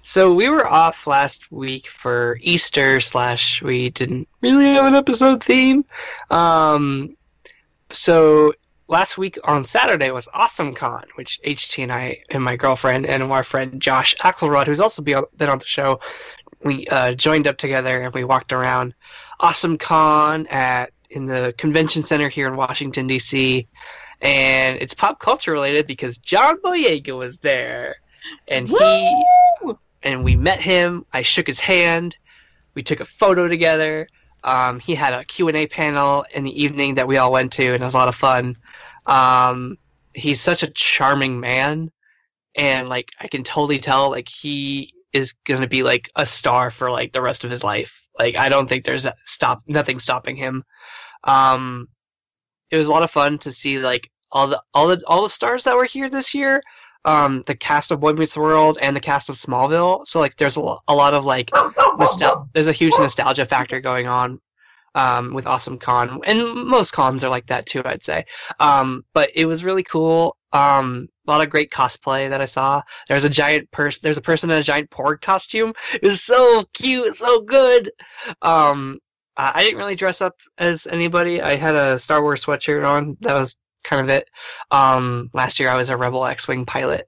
So we were off last week for Easter, slash we didn't really have an episode theme. Um, so last week on Saturday was AwesomeCon, which H T and I and my girlfriend and our friend Josh Axelrod, who's also been on the show, we uh, joined up together and we walked around AwesomeCon at in the convention center here in Washington, D C And it's pop culture related because John Boyega was there. And he... Woo! And we met him. I shook his hand. We took a photo together. Um, he had a Q and A panel in the evening that we all went to, and it was a lot of fun. Um, he's such a charming man, and like I can totally tell, like he is going to be like a star for like the rest of his life. Like I don't think there's that stop nothing stopping him. Um, it was a lot of fun to see like all the all the all the stars that were here this year. Um, the cast of Boy Meets World and the cast of Smallville. So, like, there's a, lo- a lot of, like, nostal- there's a huge nostalgia factor going on um, with AwesomeCon. And most cons are like that, too, I'd say. Um, but it was really cool. Um, a lot of great cosplay that I saw. There's a giant person. There's a person in a giant Porg costume. It was so cute, so good. Um, I-, I didn't really dress up as anybody. I had a Star Wars sweatshirt on that was kind of it. Um, last year I was a Rebel X-Wing pilot.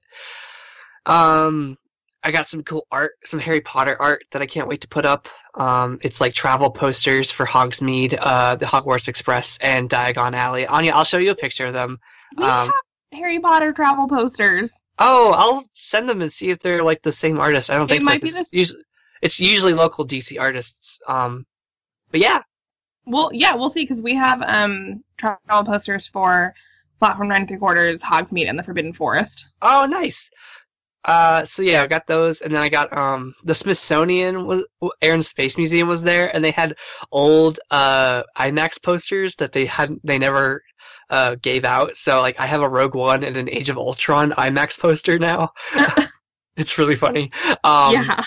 Um, I got some cool art, some Harry Potter art that I can't wait to put up. Um, it's like travel posters for Hogsmeade, uh, the Hogwarts Express, and Diagon Alley. Anya, I'll show you a picture of them. We um, have Harry Potter travel posters. Oh, I'll send them and see if they're like the same artist. I don't it think so. Might be it's, the... usually, it's usually local D C artists. Um, but yeah. Well, yeah, we'll see, because we have um, travel posters for Platform Nine and Three Quarters, Hogsmeade, and the Forbidden Forest. Oh, nice. Uh, so yeah, I got those, and then I got um, the Smithsonian was, Air and Space Museum was there, and they had old uh, IMAX posters that they hadn't, they never uh, gave out. So like, I have a Rogue One and an Age of Ultron IMAX poster now. It's really funny. Um, yeah.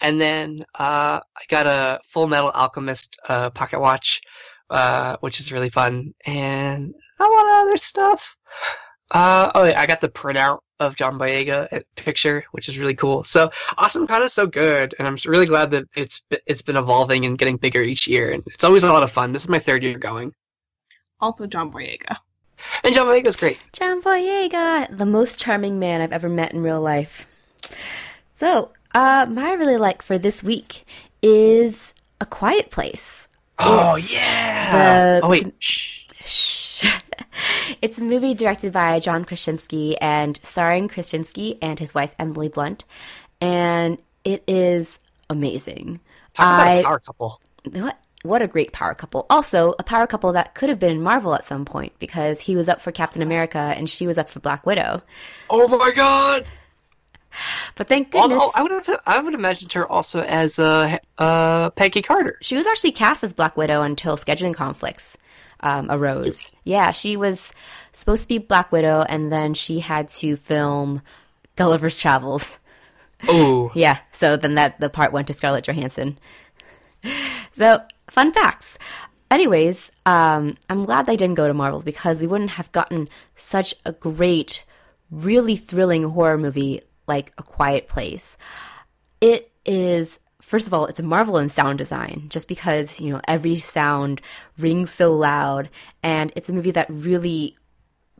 And then uh, I got a Full Metal Alchemist uh, pocket watch, uh, which is really fun, and a lot of other stuff. Uh, oh yeah, I got the printout of John Boyega picture, which is really cool. So Awesome Con is so good, and I'm really glad that it's it's been evolving and getting bigger each year, and it's always a lot of fun. This is my third year going. Also John Boyega. And John Boyega's great. John Boyega, the most charming man I've ever met in real life. So, uh, my really like for this week is A Quiet Place. Oh, it's yeah! The, oh, wait. Shh. Shh. It's a movie directed by John Krasinski and starring Krasinski and his wife, Emily Blunt. And it is amazing. Talk about I, a power couple. What, what a great power couple. Also, a power couple that could have been in Marvel at some point, because he was up for Captain America and she was up for Black Widow. Oh, my God. But thank goodness. Well, I would have, I would imagined her also as uh, uh, Peggy Carter. She was actually cast as Black Widow until scheduling conflicts. Um, arose. Yeah, she was supposed to be Black Widow, and then she had to film Gulliver's Travels. Oh. Yeah, so then that the part went to Scarlett Johansson. So, fun facts. Anyways, um, I'm glad they didn't go to Marvel, because we wouldn't have gotten such a great, really thrilling horror movie like A Quiet Place. It is... First of all, it's a marvel in sound design, just because, you know, every sound rings so loud, and it's a movie that really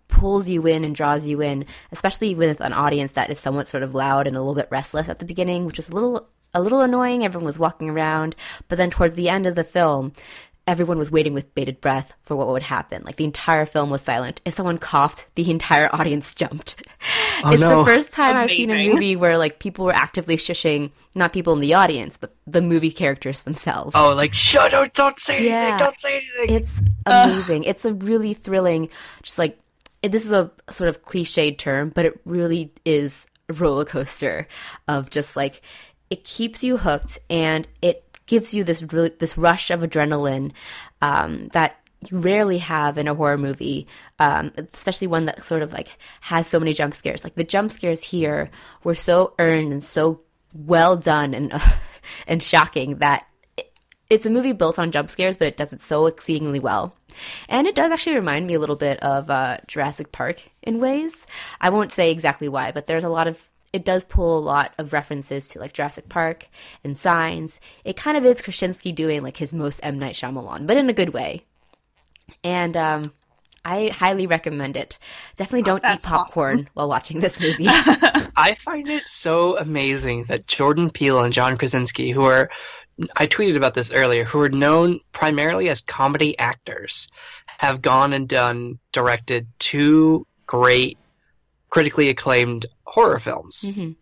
pulls you in and draws you in, especially with an audience that is somewhat sort of loud and a little bit restless at the beginning, which was a little a little annoying. Everyone was walking around, but then towards the end of the film, everyone was waiting with bated breath for what would happen. Like, the entire film was silent. If someone coughed, the entire audience jumped. Oh, it's no. the first time Amazing. I've seen a movie where, like, people were actively shushing, not people in the audience, but the movie characters themselves. Oh, like, shut up, don't say anything, yeah. don't say anything. It's amazing. Ugh. It's a really thrilling, just like, it, this is a sort of cliched term, but it really is a roller coaster of just, like, it keeps you hooked, and it gives you this really, this rush of adrenaline um, that you rarely have in a horror movie, um, especially one that sort of like has so many jump scares. Like, the jump scares here were so earned and so well done and uh, and shocking that it, it's a movie built on jump scares, but it does it so exceedingly well. And it does actually remind me a little bit of uh, Jurassic Park in ways. I won't say exactly why, but there's a lot of It does pull a lot of references to, like, Jurassic Park and Signs. It kind of is Krasinski doing, like, his most M. Night Shyamalan, but in a good way. And um, I highly recommend it. Definitely don't oh, eat popcorn awesome. while watching this movie. I find it so amazing that Jordan Peele and John Krasinski, who are, I tweeted about this earlier, who are known primarily as comedy actors, have gone and done, directed two great, critically acclaimed horror films. Mm-hmm.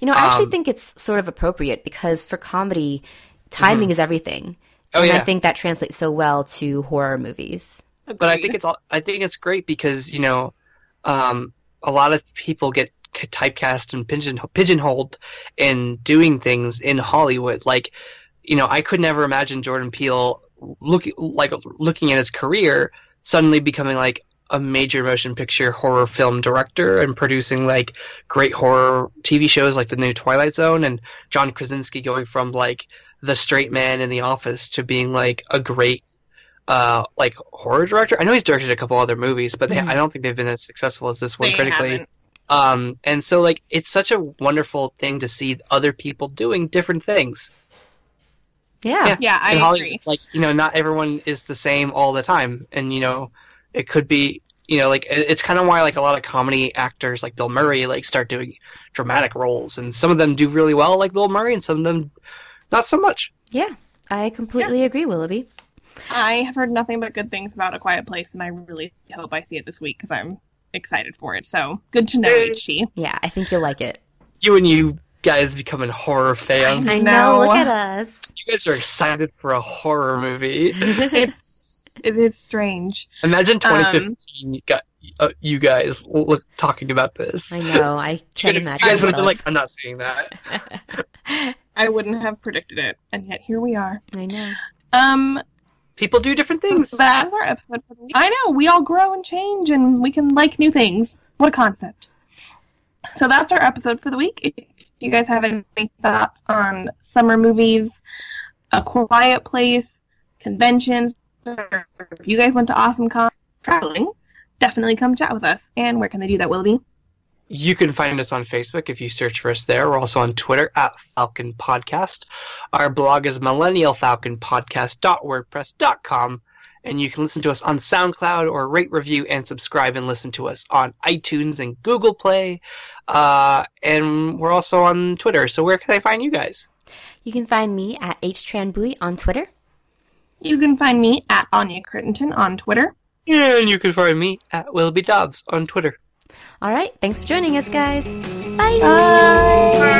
You know, I actually um, think it's sort of appropriate, because for comedy, timing mm-hmm. is everything. Oh, and yeah. I think that translates so well to horror movies. Agreed. But I think it's all, I think it's great because, you know, um, a lot of people get typecast and pigeon, pigeonholed in doing things in Hollywood. Like, you know, I could never imagine Jordan Peele look, like looking at his career suddenly becoming like a major motion picture horror film director and producing, like, great horror T V shows like the new Twilight Zone, and John Krasinski going from, like, the straight man in The Office to being, like, a great, uh, like, horror director. I know he's directed a couple other movies, but they, mm. I don't think they've been as successful as this one they critically. Haven't. Um, and so, like, it's such a wonderful thing to see other people doing different things. Yeah. Yeah, yeah I agree. Like, you know, not everyone is the same all the time, and, you know, it could be you know, like, it's kind of why, like, a lot of comedy actors like Bill Murray, like, start doing dramatic roles. And some of them do really well, like Bill Murray, and some of them not so much. Yeah, I completely yeah. agree, Willoughby. I have heard nothing but good things about A Quiet Place, and I really hope I see it this week because I'm excited for it. So, good to know, H T. Yeah, I think you'll like it. You and you guys becoming horror fans. I know, look at us. You guys are excited for a horror movie. It's It is strange. Imagine twenty fifteen, um, you, got, uh, you guys look, talking about this. I know. I can't imagine. You guys would have been like, I'm not seeing that. I wouldn't have predicted it. And yet here we are. I know. Um, People do different things. That was our episode for the week. I know. We all grow and change, and we can like new things. What a concept. So that's our episode for the week. If you guys have any thoughts on summer movies, A Quiet Place, conventions, or if you guys went to AwesomeCon traveling, definitely come chat with us. And where can they do that, Willoughby? You can find us on Facebook if you search for us there. We're also on Twitter at Falcon Podcast. Our blog is millennial falcon podcast dot wordpress dot com. And you can listen to us on SoundCloud or rate, review, and subscribe and listen to us on iTunes and Google Play. Uh, and we're also on Twitter. So where can I find you guys? You can find me at H Tran Bui on Twitter. You can find me at Anya Crittenden on Twitter. And you can find me at Willoughby Dobbs on Twitter. All right. Thanks for joining us, guys. Bye. Bye. Bye.